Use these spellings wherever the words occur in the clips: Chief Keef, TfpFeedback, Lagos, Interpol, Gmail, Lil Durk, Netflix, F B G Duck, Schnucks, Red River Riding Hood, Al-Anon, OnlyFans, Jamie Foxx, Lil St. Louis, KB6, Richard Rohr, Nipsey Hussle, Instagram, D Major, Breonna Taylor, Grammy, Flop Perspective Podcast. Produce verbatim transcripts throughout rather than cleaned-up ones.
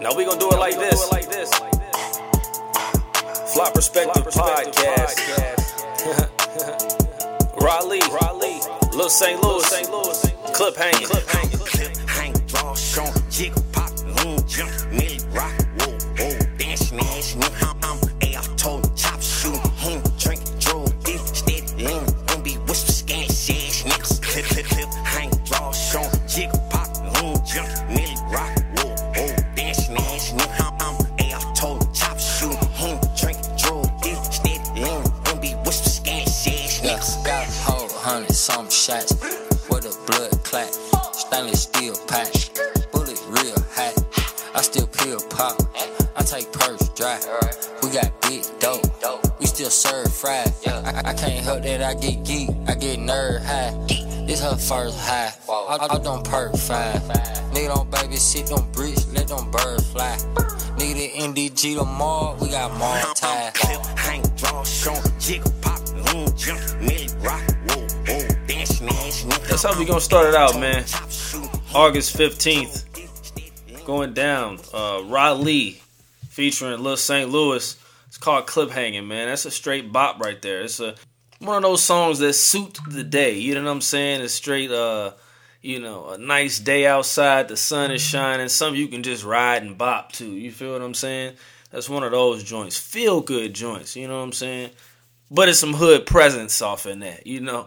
Now we gonna do it like this. Flop Perspective Podcast. Raleigh, Lil Saint Louis, clip hanging. Hang, ball, show, jiggle, pop, lean, jump, milli, rock, whoa, whoa, dance, nash, me, I'm air, toe, chop, shoot, him, drink, draw, deep, steady, lean, don't be whisper, skinny, sash, niggas, clip, clip, clip, hang, ball, show, jiggle, pop, lean, jump, milli, rock, whoa, whoa, dance, nash, me, I'm air, toe, chop, shoot, him, drink, draw, deep, steady, lean, don't be whisper, skinny, sash, niggas. Got a whole hundred some shots. Clap, stainless steel pack, bullet real hot. I still peel pop, I take purse dry. We got big dope, we still serve fried. I, I, I can't help that I get geek, I get nerd high. This her first high, I, I don't perk five. Nigga don't babysit them bricks, let them birds fly. Nigga the N D G tomorrow, we got more time. Hang, draw, show, jiggle, pop, lean, jump, milli, rock, whoa, whoa. That's how we gonna start it out, man. August fifteenth, going down. Uh, Raleigh featuring Lil Saint Louis. It's called Clip Hanging, man. That's a straight bop right there. It's a one of those songs that suit the day. You know what I'm saying? It's straight. Uh, you know, a nice day outside. The sun is shining. Something you can just ride and bop to. You feel what I'm saying? That's one of those joints. Feel good joints. You know what I'm saying? But it's some hood presence off in that, you know.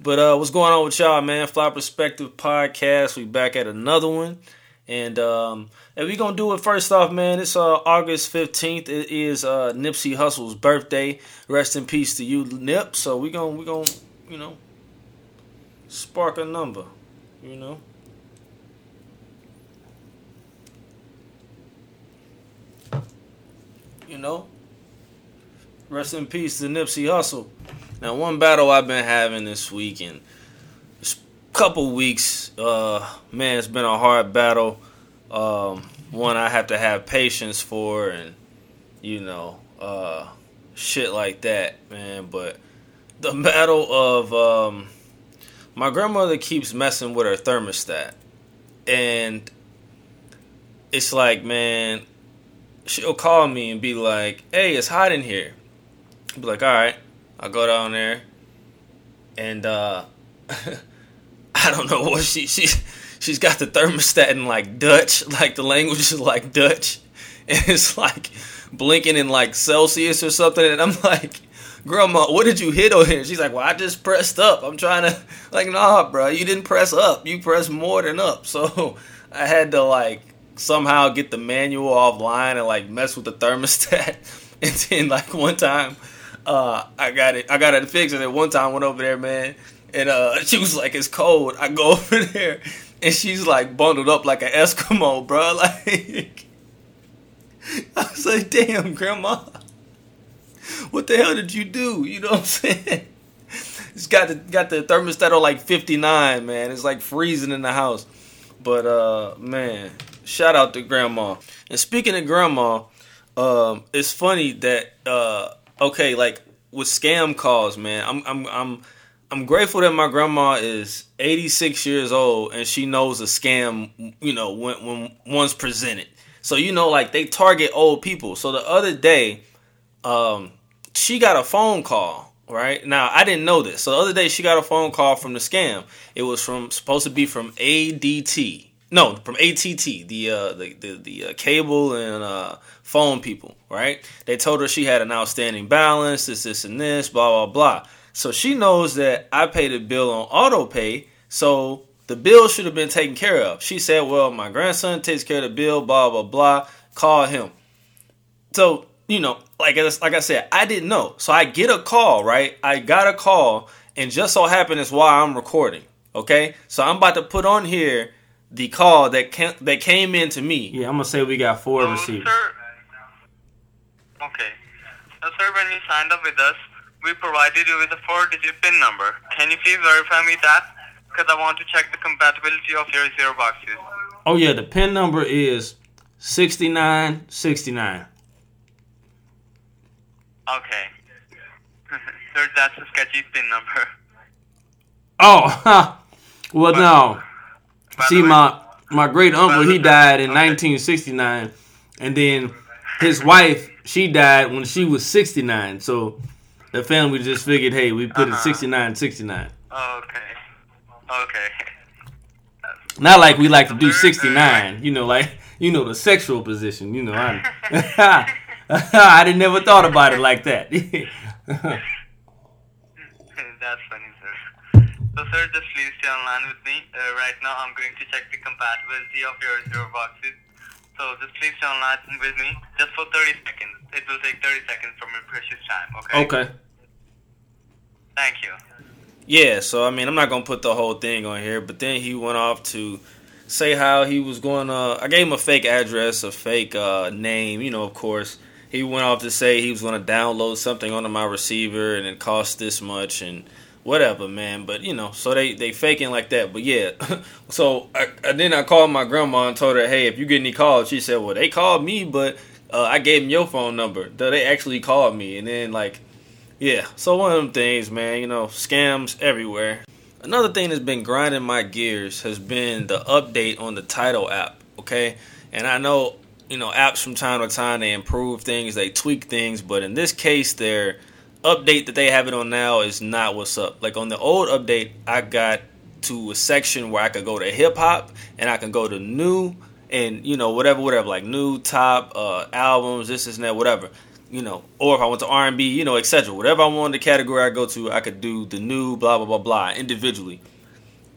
But uh, what's going on with y'all, man? Flop Perspective Podcast. We back at another one. And um, and we going to do it first off, man. It's uh, August fifteenth. It is uh, Nipsey Hussle's birthday. Rest in peace to you, Nip. So we going we gonna, you know, spark a number, you know. You know. Rest in peace to Nipsey Hussle. Now, one battle I've been having this week and this couple weeks, uh, man, it's been a hard battle. Um, one I have to have patience for and, you know, uh, shit like that, man. But the battle of um, my grandmother keeps messing with her thermostat. And it's like, man, she'll call me and be like, hey, it's hot in here. I'll be like, all right, I'll go down there, and uh, I don't know what she she she's got the thermostat in like Dutch, like the language is like Dutch, and it's like blinking in like Celsius or something, and I'm like, Grandma, what did you hit on here? She's like, well, I just pressed up. I'm trying to like, nah, bro, you didn't press up. You pressed more than up. So I had to like somehow get the manual offline and like mess with the thermostat, and then like one time. Uh, I got it. I got it fixed. And then one time I went over there, man, and uh, she was like, "It's cold." I go over there, and she's like bundled up like an Eskimo, bro. Like, I was like, "Damn, Grandma, what the hell did you do?" You know what I'm saying? It's got the got the thermostat on like fifty-nine, man. It's like freezing in the house. But uh, man, shout out to Grandma. And speaking of Grandma, um, it's funny that. Uh, Okay, like with scam calls, man. I'm I'm I'm I'm grateful that my grandma is eighty-six years old and she knows a scam, you know, when when one's presented. So you know, like they target old people. So the other day, um, she got a phone call. Right now, I didn't know this. So the other day, she got a phone call from the scam. It was from supposed to be from A D T. No, from A T T, the uh, the the, the uh, cable and uh, phone people, right? They told her she had an outstanding balance, this, this, and this, blah, blah, blah. So she knows that I paid a bill on auto pay, so the bill should have been taken care of. She said, well, my grandson takes care of the bill, blah, blah, blah, call him. So, you know, like, like I said, I didn't know. So I get a call, right? I got a call, and just so happened it's why I'm recording, okay? So I'm about to put on here the call that came, that came in to me. Yeah, I'm going to say we got four oh, receivers. Sir. Okay. So, sir, when you signed up with us, we provided you with a four-digit PIN number. Can you please verify me that? Because I want to check the compatibility of your zero boxes. Oh, yeah. The PIN number is sixty-nine sixty-nine. Okay. Sir, that's a sketchy PIN number. Oh, huh. Well, but, no. See, my, my great uncle, he died in nineteen sixty-nine, and then his wife, she died when she was sixty-nine. So the family just figured, hey, we put uh-huh. it sixty-nine, sixty-nine. Oh, okay, okay. Not like we like to do sixty-nine, you know, like, you know, the sexual position, you know. I, I didn't never thought about it like that. That's funny, sir. So, sir, just please stay online with me. Uh, right now, I'm going to check the compatibility of your zero boxes. So, just please stay online with me just for thirty seconds. It will take thirty seconds from your precious time, okay? Okay. Thank you. Yeah, so, I mean, I'm not going to put the whole thing on here, but then he went off to say how he was going to... I gave him a fake address, a fake uh, name, you know, of course. He went off to say he was going to download something onto my receiver and it cost this much and whatever, man. But, you know, so they, they faking like that. But, yeah, so I, I, then I called my grandma and told her, hey, if you get any calls, she said, well, they called me, but uh, I gave them your phone number. They actually called me, and then, like... Yeah, so one of them things, man, you know, scams everywhere. Another thing that's been grinding my gears has been the update on the Tidal app, okay? And I know, you know, apps from time to time, they improve things, they tweak things, but in this case, their update that they have it on now is not what's up. Like, on the old update, I got to a section where I could go to hip-hop, and I can go to new, and, you know, whatever, whatever, like new, top, uh, albums, this, this, and that, whatever. You know, or if I went to R and B, you know, et cetera. Whatever I wanted, the category I go to, I could do the new, blah, blah, blah, blah, individually.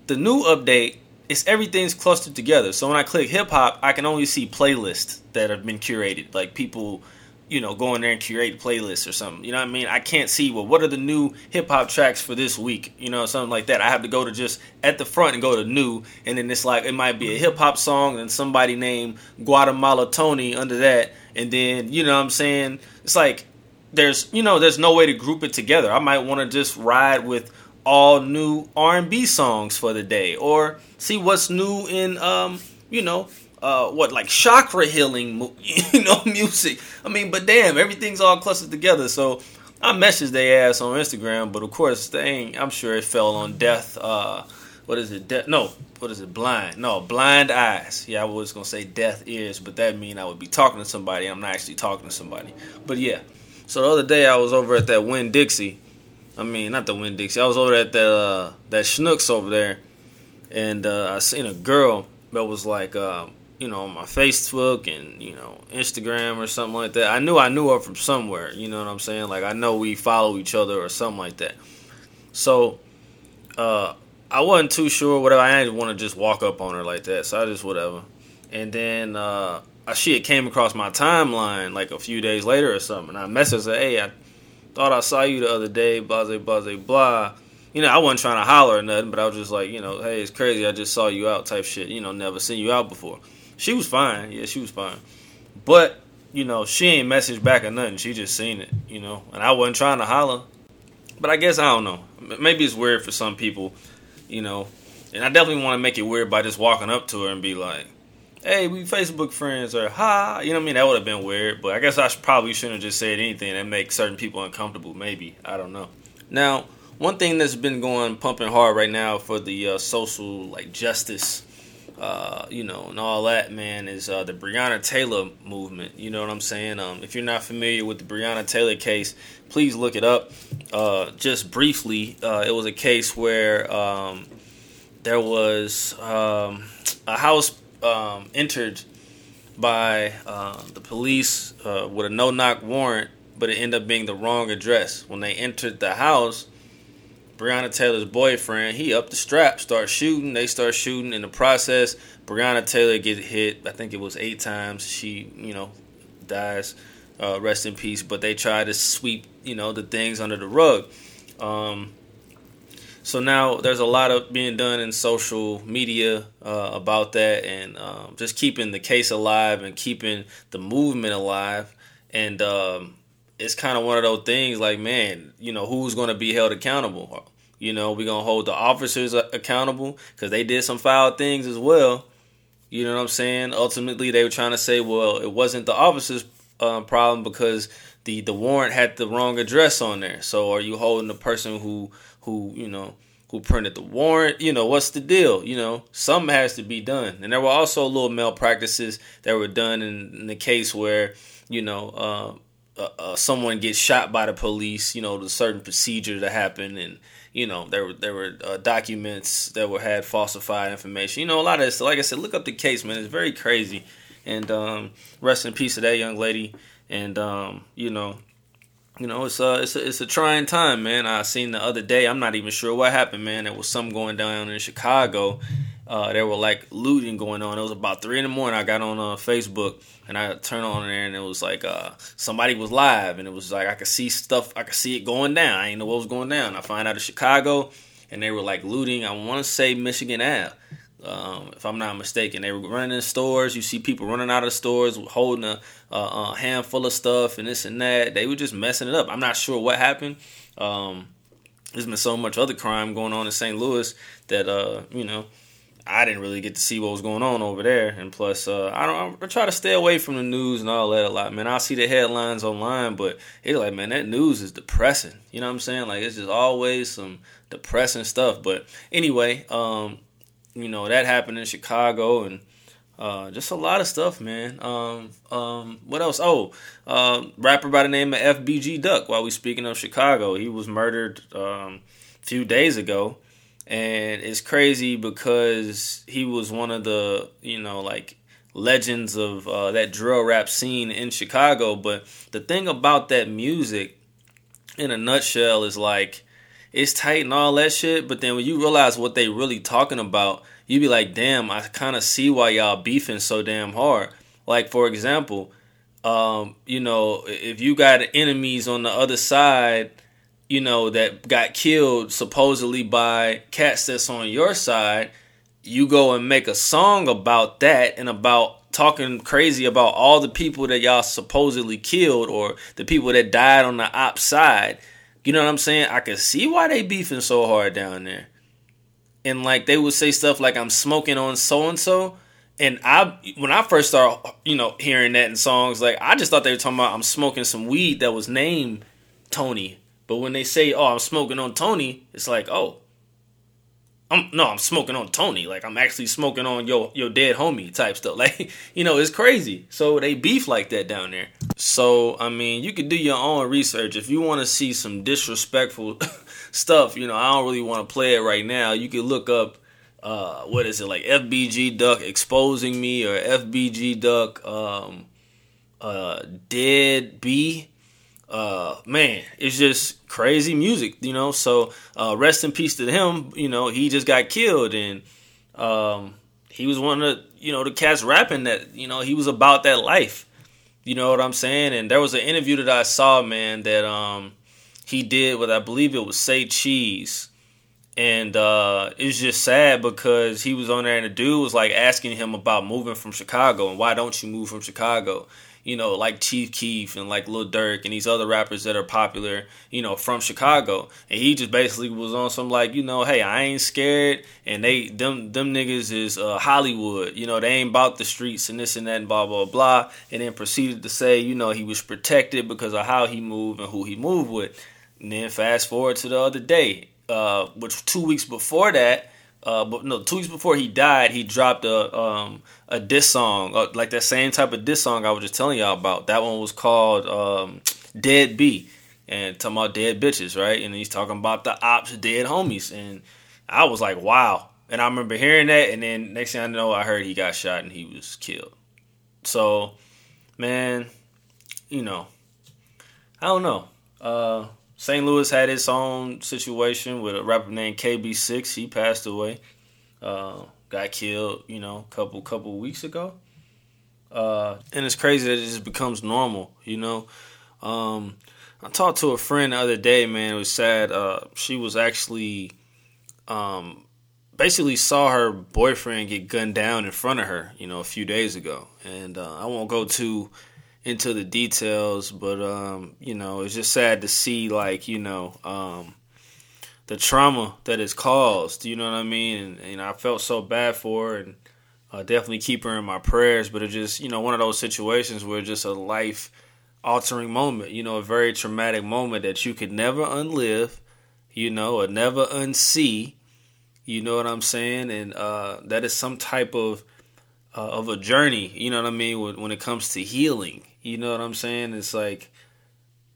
The new update, it's everything's clustered together. So when I click hip-hop, I can only see playlists that have been curated. Like people, you know, go in there and curate playlists or something. You know what I mean? I can't see, well, what are the new hip-hop tracks for this week? You know, something like that. I have to go to just at the front and go to new. And then it's like, it might be a hip-hop song and somebody named Guatemala Tony under that. And then, you know what I'm saying? It's like there's, you know, there's no way to group it together. I might want to just ride with all new R and B songs for the day, or see what's new in, um, you know, uh, what like chakra healing, you know, music. I mean, but damn, everything's all clustered together. So I messaged their ass on Instagram, but of course, thing I'm sure it fell on death. Uh, what is it? Death? No, what is it? Blind? No, blind eyes. Yeah, I was gonna say death ears, but that mean I would be talking to somebody. And I'm not actually talking to somebody. But yeah. So the other day I was over at that Winn-Dixie. I mean, not the Winn-Dixie. I was over at that uh, that Schnucks over there, and uh, I seen a girl that was like, uh, you know, on my Facebook and you know Instagram or something like that. I knew I knew her from somewhere. You know what I'm saying? Like I know we follow each other or something like that. So uh, I wasn't too sure. Whatever. I didn't want to just walk up on her like that. So I just whatever. And then uh, she had came across my timeline like a few days later or something. And I messaged her, hey. I thought I saw you the other day, blah, blah, blah, blah. You know, I wasn't trying to holler or nothing, but I was just like, you know, hey, it's crazy. I just saw you out type shit. You know, never seen you out before. She was fine. Yeah, she was fine. But, you know, she ain't messaged back or nothing. She just seen it, you know. And I wasn't trying to holler. But I guess, I don't know. Maybe it's weird for some people, you know. And I definitely want to make it weird by just walking up to her and be like, hey, we Facebook friends, or ha, you know what I mean? That would have been weird, but I guess I should, probably shouldn't have just said anything that makes certain people uncomfortable, maybe. I don't know. Now, one thing that's been going pumping hard right now for the uh, social like justice, uh, you know, and all that, man, is uh, the Breonna Taylor movement. You know what I'm saying? Um, if you're not familiar with the Breonna Taylor case, please look it up. Uh, just briefly, uh, it was a case where um, there was um, a house... Um, entered by uh, the police uh, with a no-knock warrant, but it ended up being the wrong address. When they entered the house, Breonna Taylor's boyfriend, he upped the strap, started shooting. They start shooting. In the process, Breonna Taylor gets hit. I think it was eight times. She, you know, dies. Uh, rest in peace. But they try to sweep, you know, the things under the rug. Um, So now there's a lot of being done in social media uh, about that, and um, just keeping the case alive and keeping the movement alive. And um, it's kind of one of those things like, man, you know, who's going to be held accountable? You know, we're going to hold the officers accountable because they did some foul things as well. You know what I'm saying? Ultimately, they were trying to say, well, it wasn't the officers' uh, problem because the, the warrant had the wrong address on there. So are you holding the person who... who, you know, who printed the warrant. You know, what's the deal? You know, something has to be done. And there were also little malpractices that were done in, in the case where, you know, uh, uh, uh, someone gets shot by the police, you know, the certain procedure that happened. And, you know, there were there were uh, documents that were had falsified information. You know, a lot of this, like I said, look up the case, man. It's very crazy. And um, rest in peace to that young lady. And, um, you know, You know, it's a, it's a, it's a trying time, man. I seen the other day, I'm not even sure what happened, man. There was something going down in Chicago. Uh, there were, like, looting going on. It was about three in the morning. I got on uh, Facebook, and I turned on there, and it was like uh, somebody was live. And it was like I could see stuff. I could see it going down. I didn't know what was going down. I find out in Chicago, and they were, like, looting. I want to say Michigan Avenue, um, if I'm not mistaken. They were running in stores. You see people running out of stores, holding a, a, a handful of stuff and this and that. They were just messing it up. I'm not sure what happened. Um, there's been so much other crime going on in Saint Louis that, uh, you know, I didn't really get to see what was going on over there. And plus, uh, I don't. I try to stay away from the news and all that a lot, man. I see the headlines online, but it's like, man, that news is depressing. You know what I'm saying? Like, it's just always some depressing stuff. But anyway, um, you know, that happened in Chicago, and uh, just a lot of stuff, man. Um, um, what else? Oh, uh, rapper by the name of F B G Duck, while we speaking of Chicago. He was murdered um, a few days ago, and it's crazy because he was one of the, you know, like, legends of uh, that drill rap scene in Chicago. But the thing about that music, in a nutshell, is like, it's tight and all that shit, but then when you realize what they really talking about, you be like, damn, I kind of see why y'all beefing so damn hard. Like, for example, um, you know, if you got enemies on the other side, you know, that got killed supposedly by cats that's on your side, you go and make a song about that and about talking crazy about all the people that y'all supposedly killed or the people that died on the op side. You know what I'm saying? I could see why they beefing so hard down there. And, like, they would say stuff like, I'm smoking on so-and-so. And I, when I first started, you know, hearing that in songs, like, I just thought they were talking about I'm smoking some weed that was named Tony. But when they say, oh, I'm smoking on Tony, it's like, oh, I'm, no, I'm smoking on Tony. Like, I'm actually smoking on your, your dead homie type stuff. Like, you know, it's crazy. So they beef like that down there. So, I mean, you could do your own research. If you want to see some disrespectful stuff, you know, I don't really want to play it right now. You could look up, uh, what is it, like F B G Duck Exposing Me or F B G Duck um, uh, Dead B. Uh, man, it's just crazy music, you know. So uh, rest in peace to him. You know, he just got killed, and um, he was one of the, you know, the cats rapping that, you know, he was about that life. You know what I'm saying? And there was an interview that I saw, man, that um, he did with, I believe it was Say Cheese. And uh, it was just sad because he was on there and the dude was, like, asking him about moving from Chicago and why don't you move from Chicago? You know, like Chief Keef and like Lil Durk and these other rappers that are popular, you know, from Chicago. And he just basically was on some like, you know, hey, I ain't scared. And they, them, them niggas is uh, Hollywood. You know, they ain't about the streets and this and that and blah, blah, blah. And then proceeded to say, you know, he was protected because of how he moved and who he moved with. And then fast forward to the other day, uh, which two weeks before that. Uh, but no, two weeks before he died, he dropped a um, a diss song, uh, like that same type of diss song I was just telling y'all about. That one was called um, Dead B, and talking about dead bitches, right? And he's talking about the ops, dead homies. And I was like, wow. And I remember hearing that, and then next thing I know, I heard he got shot and he was killed. So, man, you know, I don't know. Uh Saint Louis had its own situation with a rapper named K B six. He passed away, uh, got killed, you know, a couple, couple weeks ago. Uh, and it's crazy that it just becomes normal, you know. Um, I talked to a friend the other day, man. It was sad. Uh, she was actually um, basically saw her boyfriend get gunned down in front of her, you know, a few days ago. And uh, I won't go too into the details, but um, you know, it's just sad to see, like, you know, um, the trauma that it's caused, you know what I mean? And, and I felt so bad for her, and I definitely keep her in my prayers, but it just, you know, one of those situations where it's just a life altering moment, you know, a very traumatic moment that you could never unlive, you know, or never unsee. You know what I'm saying? And uh, that is some type of uh, of a journey. You know what I mean? When, when it comes to healing, you know what I'm saying? It's like,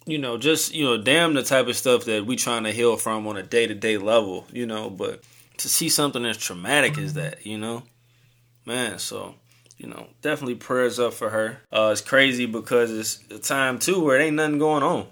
you know, just, you know, damn the type of stuff that we trying to heal from on a day to day level, you know, but to see something as traumatic as that, you know, man. So, you know, definitely prayers up for her. Uh, it's crazy because it's a time too where it ain't nothing going on.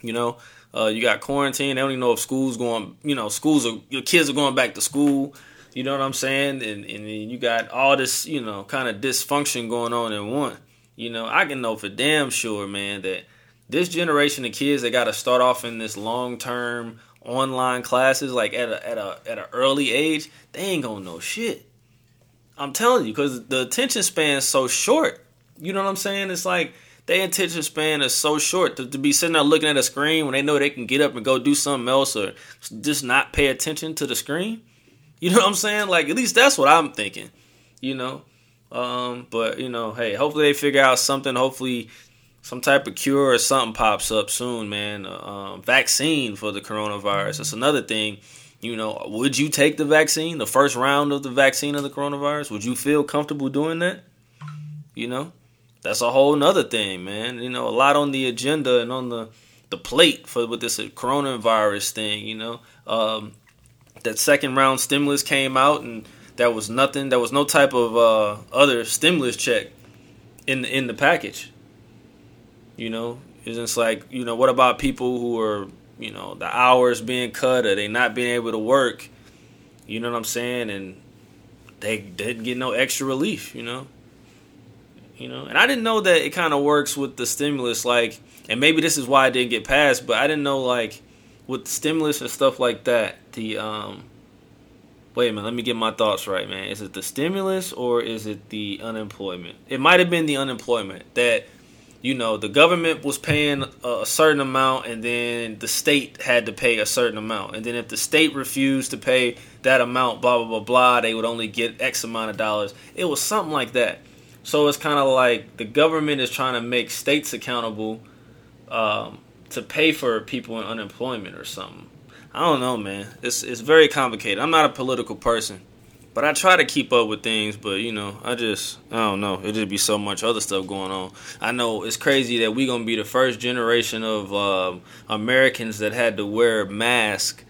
You know, uh, you got quarantine. They don't even know if school's going, you know, schools are, your kids are going back to school. You know what I'm saying? And, and you got all this, you know, kind of dysfunction going on in one. You know, I can know for damn sure, man, that this generation of kids, they got to start off in this long-term online classes, like at a at a at an early age. They ain't gonna know shit. I'm telling you, because the attention span is so short. You know what I'm saying? It's like their attention span is so short to, to be sitting there looking at a screen when they know they can get up and go do something else or just not pay attention to the screen. You know what I'm saying? Like, at least that's what I'm thinking. You know, um, but you know, hey, hopefully they figure out something. Hopefully some type of cure or something pops up soon, man. Uh, vaccine for the coronavirus. That's another thing. You know, would you take the vaccine, the first round of the vaccine of the coronavirus? Would you feel comfortable doing that? You know, that's a whole nother thing, man. You know, a lot on the agenda and on the, the plate for with this coronavirus thing, you know. Um, that second round stimulus came out and there was nothing. There was no type of uh, other stimulus check in in the package. You know, it's just like, you know, what about people who are, you know, the hours being cut or they not being able to work? You know what I'm saying? And they didn't get no extra relief, you know. You know, and I didn't know that it kind of works with the stimulus, like, and maybe this is why it didn't get passed, but I didn't know, like, with stimulus and stuff like that, the, um, wait a minute, let me get my thoughts right, man. Is it the stimulus or is it the unemployment? It might have been the unemployment that, you know, the government was paying a certain amount and then the state had to pay a certain amount. And then if the state refused to pay that amount, blah, blah, blah, blah, they would only get X amount of dollars. It was something like that. So it's kind of like the government is trying to make states accountable um, to pay for people in unemployment or something. I don't know, man. It's it's very complicated. I'm not a political person, but I try to keep up with things, but, you know, I just, I don't know. It just be so much other stuff going on. I know it's crazy that we're going to be the first generation of uh, Americans that had to wear a mask,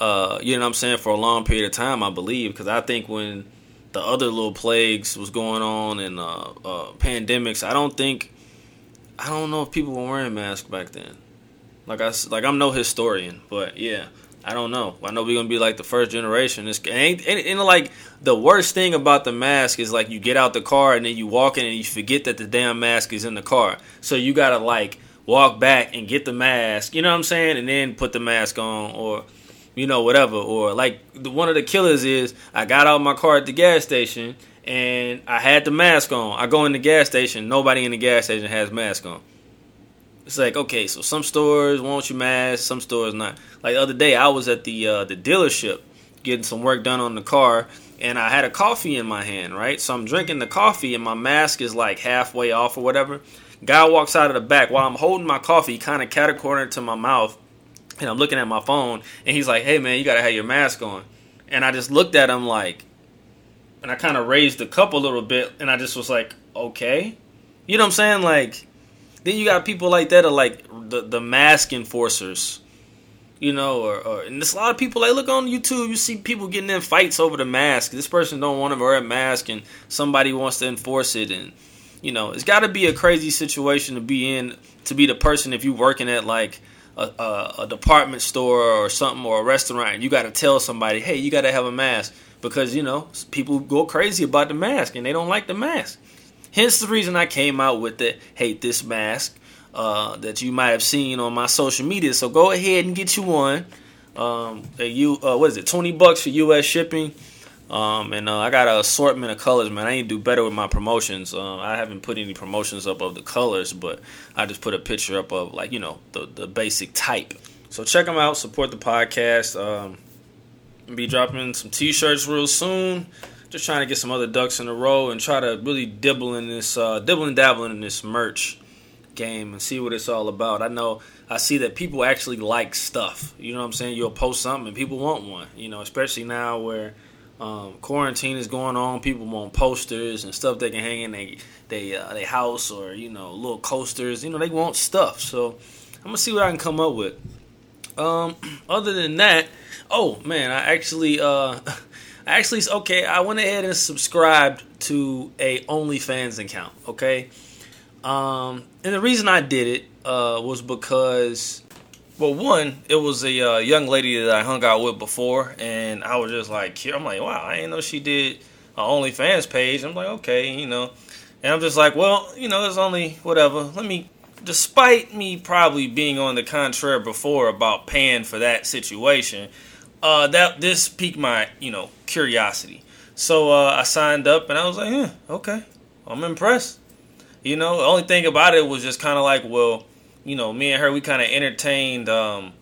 uh, you know what I'm saying, for a long period of time, I believe. Because I think when the other little plagues was going on and uh, uh, pandemics, I don't think, I don't know if people were wearing masks back then. Like, I, like I'm no historian, but yeah. I don't know. I know we're going to be like the first generation. It's, and, and, and like the worst thing about the mask is like you get out the car and then you walk in and you forget that the damn mask is in the car. So you got to like walk back and get the mask, you know what I'm saying? And then put the mask on or, you know, whatever. Or like the, one of the killers is I got out my car at the gas station and I had the mask on. I go in the gas station. Nobody in the gas station has mask on. It's like, okay, so some stores want your mask, some stores not. Like the other day, I was at the uh, the dealership getting some work done on the car, and I had a coffee in my hand, right? So I'm drinking the coffee, and my mask is like halfway off or whatever. Guy walks out of the back while I'm holding my coffee, kind of catty-cornered to my mouth, and I'm looking at my phone, and he's like, hey, man, you got to have your mask on. And I just looked at him like, and I kind of raised the cup a little bit, and I just was like, okay. You know what I'm saying? Like, then you got people like that are like the, the mask enforcers, you know, or, or and there's a lot of people like look on YouTube, you see people getting in fights over the mask. This person don't want to wear a mask and somebody wants to enforce it. And, you know, it's got to be a crazy situation to be in, to be the person if you're working at like a, a, a department store or something or a restaurant. You got to tell somebody, hey, you got to have a mask because, you know, people go crazy about the mask and they don't like the mask. Hence the reason I came out with the hate this mask uh, that you might have seen on my social media. So go ahead and get you one. Um, you uh, what is it? Twenty bucks for U S shipping. Um, and uh, I got an assortment of colors, man. I need to do better with my promotions. Uh, I haven't put any promotions up of the colors, but I just put a picture up of like you know the the basic type. So check them out. Support the podcast. Um, be dropping some t-shirts real soon. Just trying to get some other ducks in a row and try to really dibble in this, uh, dibble and dabble in this merch. game and see what it's all about. I know I see that people actually like stuff. You know what I'm saying? You'll post something and people want one, you know, especially now where um, quarantine is going on. People want posters and stuff they can hang in their they, uh, they house, or, you know, little coasters. You know, they want stuff. So I'm going to see what I can come up with. Um, other than that, oh, man, I actually... Uh, Actually, okay, I went ahead and subscribed to a OnlyFans account, okay? Um, and the reason I did it uh, was because, well, one, it was a uh, young lady that I hung out with before, and I was just like, I'm like, wow, I didn't know she did an OnlyFans page. I'm like, okay, you know. And I'm just like, well, you know, it's only whatever. Let me, despite me probably being on the contrary before about paying for that situation, Uh, that this piqued my, you know, curiosity. So uh, I signed up, and I was like, yeah, okay, I'm impressed. You know, the only thing about it was just kind of like, well, you know, me and her, we kind of entertained um,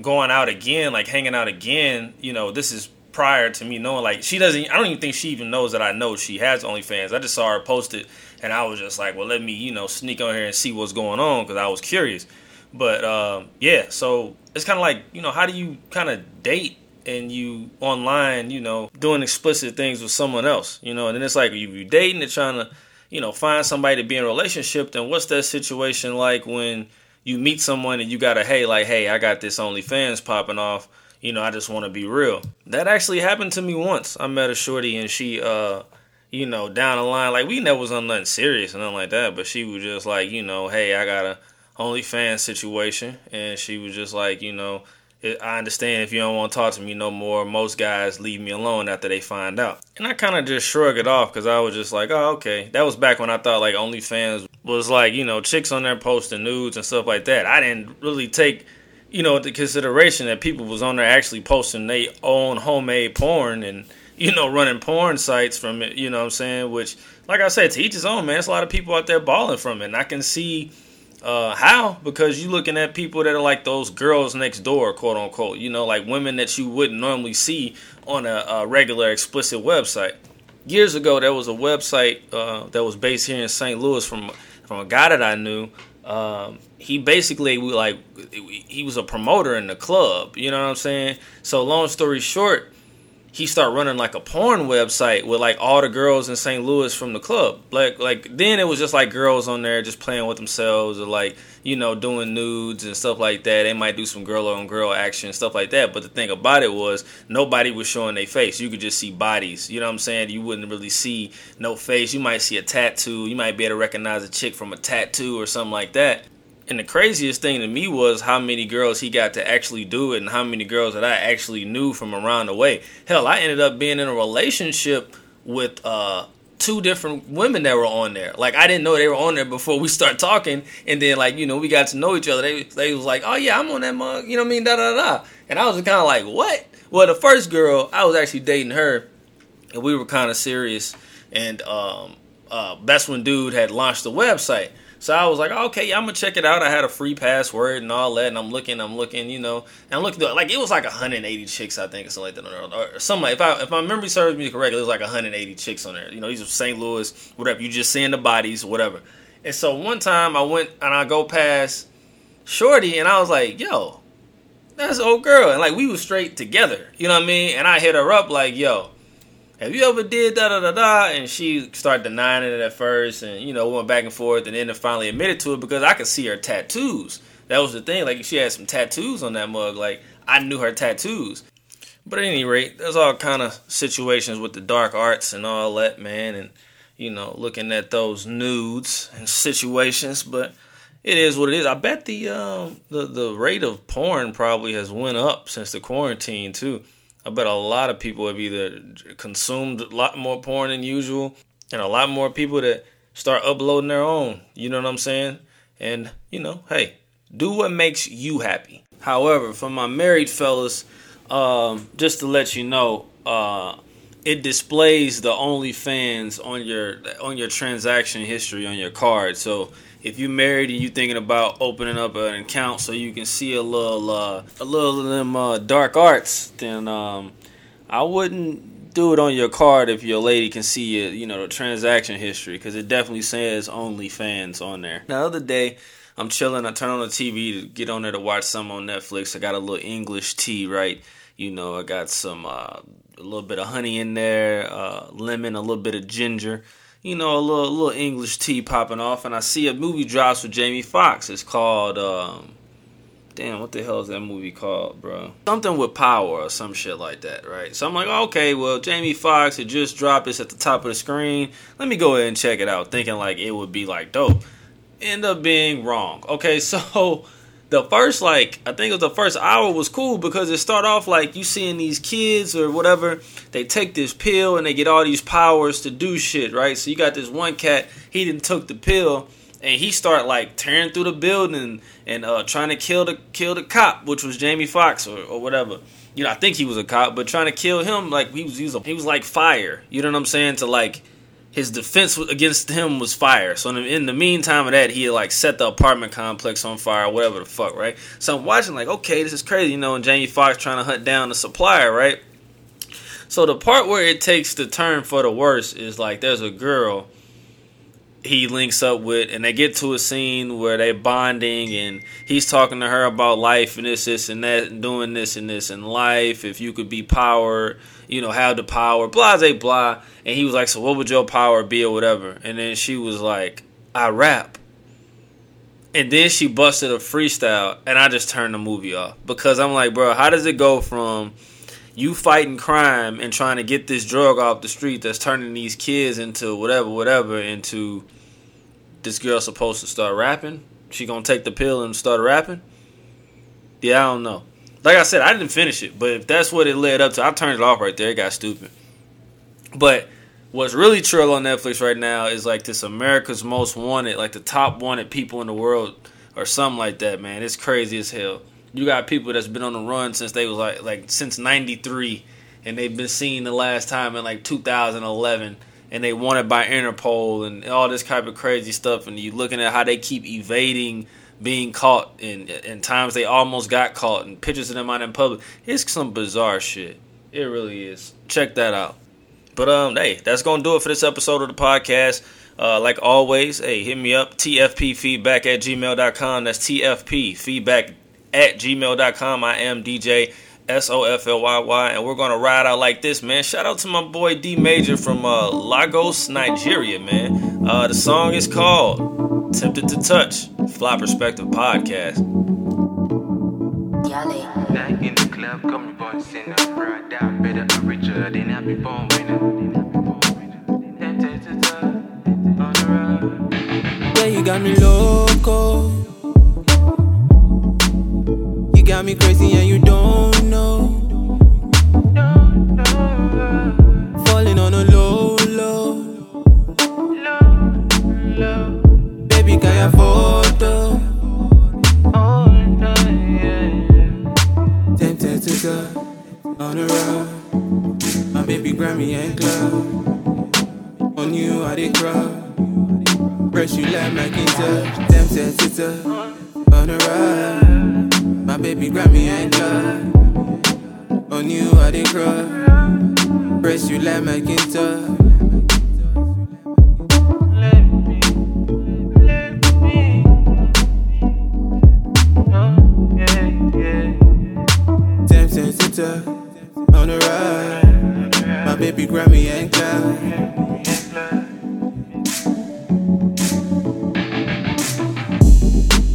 going out again, like hanging out again. You know, this is prior to me knowing, like, she doesn't, I don't even think she even knows that I know she has OnlyFans. I just saw her post it, and I was just like, well, let me, you know, sneak on here and see what's going on, because I was curious. But, uh, yeah, so it's kind of like, you know, how do you kind of date and you online, you know, doing explicit things with someone else, you know? And then it's like, if you're dating and trying to, you know, find somebody to be in a relationship, then what's that situation like when you meet someone and you got to, hey, like, hey, I got this OnlyFans popping off, you know, I just want to be real. That actually happened to me once. I met a shorty and she, uh, you know, down the line, like, we never was on nothing serious or nothing like that, but she was just like, you know, hey, I got to OnlyFans situation, and she was just like, you know, I understand if you don't want to talk to me no more. Most guys leave me alone after they find out. And I kind of just shrugged it off because I was just like, oh, okay. That was back when I thought like OnlyFans was like, you know, chicks on there posting nudes and stuff like that. I didn't really take, you know, into consideration that people was on there actually posting their own homemade porn and, you know, running porn sites from it, you know what I'm saying? Which, like I said, to each his own, man. There's a lot of people out there balling from it. And I can see Uh, how? Because you looking at people that are like those girls next door, quote unquote, you know, like women that you wouldn't normally see on a, a regular explicit website. Years ago, there was a website uh, that was based here in Saint Louis from from a guy that I knew. Um, he basically we like he was a promoter in the club, you know what I'm saying? So long story short, he started running like a porn website with like all the girls in Saint Louis from the club. Like, like then it was just like girls on there just playing with themselves or like, you know, doing nudes and stuff like that. They might do some girl on girl action and stuff like that. But the thing about it was nobody was showing their face. You could just see bodies. You know what I'm saying? You wouldn't really see no face. You might see a tattoo. You might be able to recognize a chick from a tattoo or something like that. And the craziest thing to me was how many girls he got to actually do it and how many girls that I actually knew from around the way. Hell, I ended up being in a relationship with uh, two different women that were on there. Like, I didn't know they were on there before we started talking. And then, like, you know, we got to know each other. They, they was like, oh, yeah, I'm on that mug. You know what I mean? Da, da, da. And I was kind of like, what? Well, the first girl, I was actually dating her. And we were kind of serious. And um, uh, that's when dude had launched the website. So I was like, oh, okay, yeah, I'm going to check it out. I had a free password and all that, and I'm looking, I'm looking, you know. And I'm looking, like, it was like one hundred eighty chicks, I think, or something like that. Or something like, if, I, if my memory serves me correctly, it was like one hundred eighty chicks on there. You know, these are Saint Louis, whatever. You just seeing the bodies, whatever. And so one time I went and I go past Shorty, and I was like, yo, that's an old girl. And, like, we was straight together, you know what I mean? And I hit her up like, yo, have you ever did da-da-da-da? And she started denying it at first and, you know, went back and forth and then finally admitted to it because I could see her tattoos. That was the thing. Like, she had some tattoos on that mug. Like, I knew her tattoos. But at any rate, there's all kind of situations with the dark arts and all that, man, and, you know, looking at those nudes and situations. But it is what it is. I bet the um, the, the rate of porn probably has went up since the quarantine, too. I bet a lot of people have either consumed a lot more porn than usual and a lot more people that start uploading their own. You know what I'm saying? And, you know, hey, do what makes you happy. However, for my married fellas, um, just to let you know, uh, it displays the OnlyFans on your on your transaction history, on your card. So if you're married and you're thinking about opening up an account so you can see a little uh, a little of them uh, dark arts, then um, I wouldn't do it on your card if your lady can see your, you know, the transaction history, because it definitely says OnlyFans on there. Now, the other day, I'm chilling. I turn on the T V to get on there to watch some on Netflix. I got a little English tea, right? You know, I got some, uh, a little bit of honey in there, uh, lemon, a little bit of ginger. You know, a little a little English tea popping off. And I see a movie drops with Jamie Foxx. It's called, um, damn, what the hell is that movie called, bro? Something with Power or some shit like that, right? So I'm like, okay, well, Jamie Foxx had just dropped this at the top of the screen. Let me go ahead and check it out, thinking like it would be like dope. End up being wrong. Okay, so the first, like, I think it was the first hour was cool because it started off like you seeing these kids or whatever. They take this pill and they get all these powers to do shit, right? So you got this one cat, he didn't took the pill and he start like tearing through the building and uh, trying to kill the kill the cop, which was Jamie Foxx or, or whatever. You know, I think he was a cop, but trying to kill him, like he was he was, a, he was like fire. You know what I'm saying? To like. His defense against him was fire. So in the, in the meantime of that, he had like set the apartment complex on fire or whatever the fuck, right? So I'm watching like, okay, this is crazy, you know, and Jamie Foxx trying to hunt down the supplier, right? So the part where it takes the turn for the worse is like there's a girl he links up with, and they get to a scene where they bonding, and he's talking to her about life and this, this, and that, and doing this and this, and life, if you could be powered, you know, have the power, blah, blah, blah. And he was like, so what would your power be or whatever? And then she was like, I rap. And then she busted a freestyle, and I just turned the movie off. Because I'm like, bro, how does it go from you fighting crime and trying to get this drug off the street that's turning these kids into whatever, whatever, into this girl supposed to start rapping? She gonna take the pill and start rapping? Yeah, I don't know. Like I said, I didn't finish it, but if that's what it led up to, I turned it off right there. It got stupid. But what's really trill on Netflix right now is like this America's Most Wanted, like the top wanted people in the world or something like that, man. It's crazy as hell. You got people that's been on the run since they was like, like since ninety-three, and they've been seen the last time in like two thousand eleven, and they wanted by Interpol and all this type of crazy stuff. And you looking at how they keep evading being caught, and, and times they almost got caught, and pictures of them out in public. It's some bizarre shit. It really is. Check that out. But, um, hey, that's going to do it for this episode of the podcast. Uh, like always, hey, hit me up, T F P feedback at gmail dot com. That's T F P feedback at gmail dot com. I am D J S O F L Y Y, and we're going to ride out like this, man. Shout out to my boy D Major from uh, Lagos, Nigeria, man. Uh, the song is called Tempted to Touch, Flop Perspective Podcast. Night in the club, call me boy sinner. Brother, I'm better, I'm richer, then I'll be born winner. Tempted to touch, on the road. Yeah, you got me loco. You got me crazy and you don't know. Don't know. Falling on a low, low. Low, low. Baby, can I photo? On the road, my baby Grammy and club. On you, I did cry. Press you like my kids up. Them said sister. On the road, my baby Grammy and club. On you, I did cry. Press you like my kids up. On the ride, my baby Grammy ain't clown.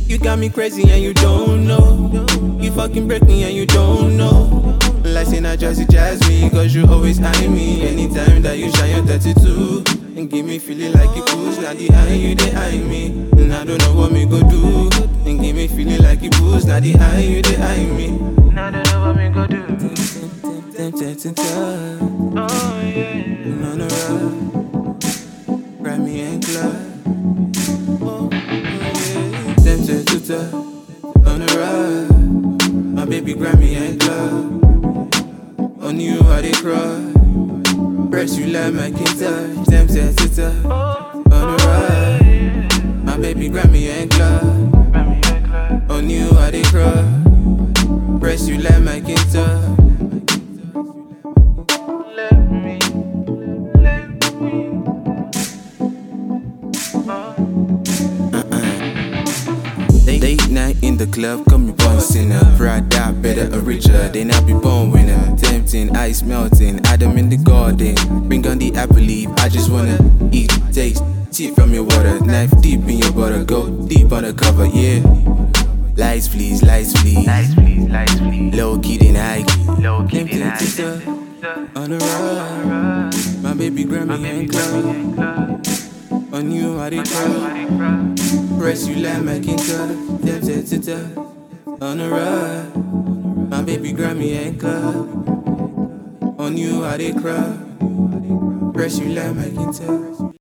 You got me crazy and you don't know. You fucking break me and you don't know. Like saying I just jazz me, cause you always eye me. Anytime that you shine your thirty-two and give me feeling like you boost. Now the eye you they eye me, and I don't know what me go do. And give me feeling like you boost. Now the eye you they eye me. I don't know what me go do. Tempted to touch. Oh yeah. On the road, grab me and club. Tempted to touch. On the road, my baby grab me and club. On you I dey cry. Press you like my king touch. Tempted to touch. On the road, my baby grab me and club. On you I dey cry. Press you like my guitar. Let me Late night in the club, call me born sinner. Prada, better or richer, then I'll be born winner. Tempting, ice melting, Adam in the garden. Bring on the apple leaf, I just wanna eat, taste, tea from your water. Knife deep in your butter, go deep on the cover, yeah. Lights please, lights please, lights please, lights please. Low key then high key, low key then high key. On the road, my baby Grammy and club. On you I did cry. Press you like my king tub. On the road, my baby Grammy and club. On you I did cry. Press you like my king tub.